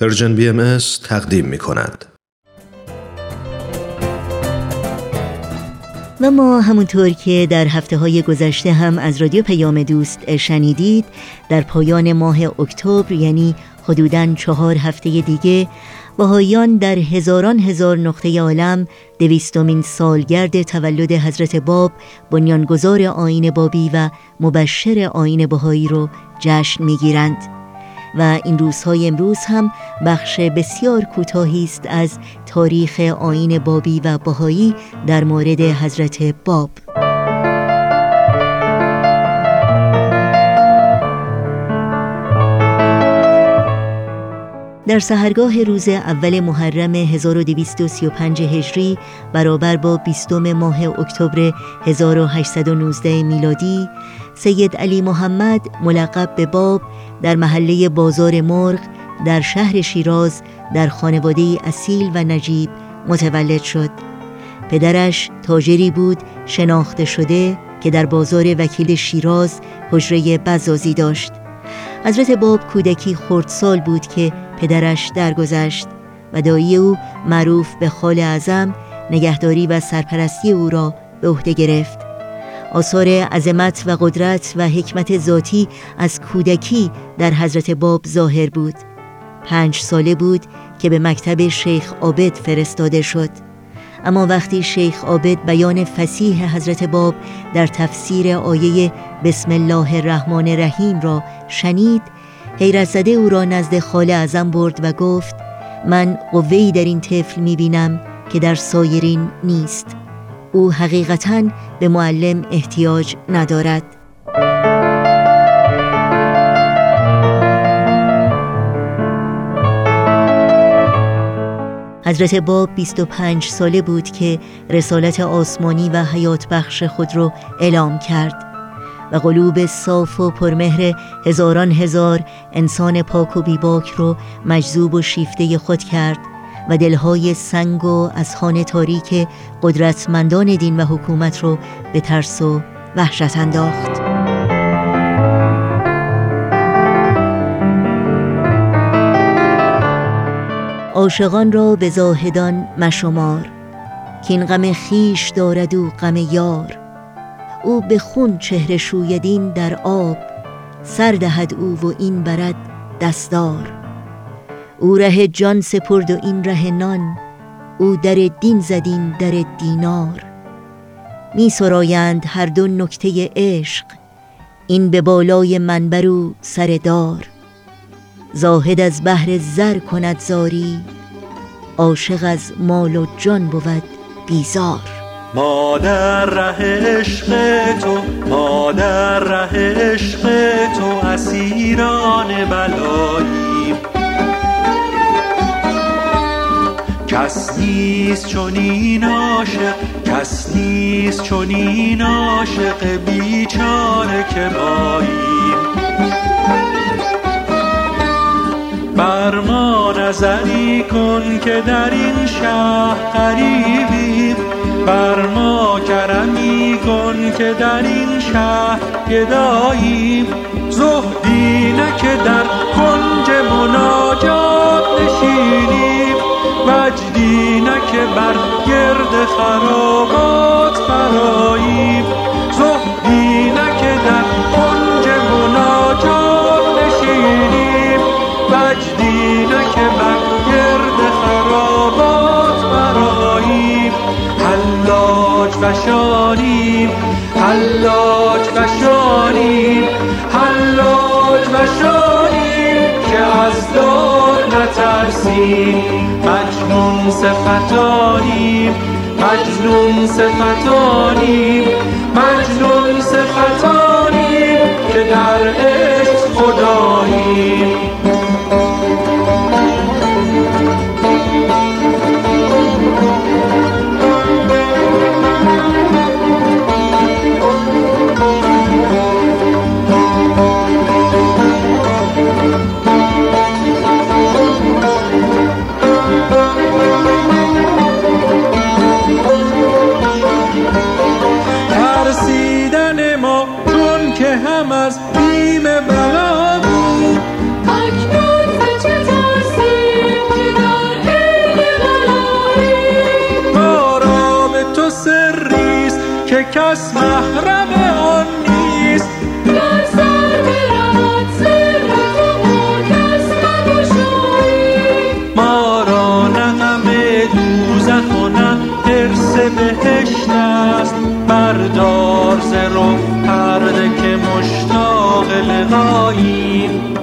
پرژن BMS تقدیم می‌کند. و ما همونطور که در هفته‌های گذشته هم از رادیو پیام دوست شنیدید، در پایان ماه اکتبر، یعنی حدوداً 4 هفته دیگه، بهائیان در هزاران هزار نقطه عالم 200مین سالگرد تولد حضرت باب، بنیانگذار آیین بابی و مبشر آیین بهایی رو جشن می‌گیرند. و این روزهای امروز هم بخش بسیار کوتاهی است از تاریخ آیین بابی و بهایی در مورد حضرت باب. در سحرگاه روز اول محرم 1235 هجری برابر با 20 ماه اکتبر 1819 میلادی، سید علی محمد ملقب به باب در محله بازار مرغ در شهر شیراز در خانواده اصیل و نجیب متولد شد. پدرش تاجری بود شناخته شده که در بازار وکیل شیراز حجره بزازی داشت. حضرت باب کودکی خردسال بود که پدرش درگذشت و دایی او معروف به خاله اعظم نگهداری و سرپرستی او را به عهده گرفت. آثار عظمت و قدرت و حکمت ذاتی از کودکی در حضرت باب ظاهر بود. 5 ساله بود که به مکتب شیخ عابد فرستاده شد. اما وقتی شیخ عابد بیان فصیح حضرت باب در تفسیر آیه بسم الله الرحمن الرحیم را شنید، حیرت‌زده او را نزد خاله اعظم برد و گفت: من قوه‌ای در این طفل می‌بینم که در سایرین نیست. او حقیقتاً به معلم احتیاج ندارد. حضرت باب 25 ساله بود که رسالت آسمانی و حیات بخش خود را اعلام کرد و قلوب صاف و پرمهر هزاران هزار انسان پاک و بیباک رو مجذوب و شیفته خود کرد و دلهای سنگ و از خانه تاریک قدرتمندان دین و حکومت رو به ترس و وحشت انداخت. عاشقان را به زاهدان مشمار، که این غم خیش دارد و غم یار. او به خون چهره شویدین در آب، سر دهد او و این برد دستار. او ره جان سپرد و این ره نان، او در دین زدین در دینار. می سرایند هر دو نکته عشق، این به بالای منبر و سر دار. زاهد از بحر زر کند زاری، عاشق از مال و جان بود بیزار. ما در ره عشق تو، ما در ره عشق تو اسیران بلاییم. کس نیست چنین عاشق، کس نیست چنین عاشق بیچاره که ماییم. بر ما نظری کن که در این شهر غریبیم، بر ما کرمی کن که در این شهر گداییم. زهدی نه که در کنج مناجات نشینیم، وجدی نه که بر گرد خرابات فراییم. زهدی نه که در کنج مناجات نشینیم، وجدی نه که بر گرد خرابات فراییم. حلاج فشانیم، حلاج فشانیم، حلاج فشانیم که از دار نترسیم. مجنون صفتانیم، مجنون صفتانیم، مجنون صفتانیم که در عشق خداییم. ترسیدن ما چون که هم از بیم بلا بود، کس محرم آن نیست، در سر برد سر تو کس نگشایی. ما را نه غم دوزخ و نه ترس بهشت است، بردار ز رخ پرده که مشتاق لقاییم.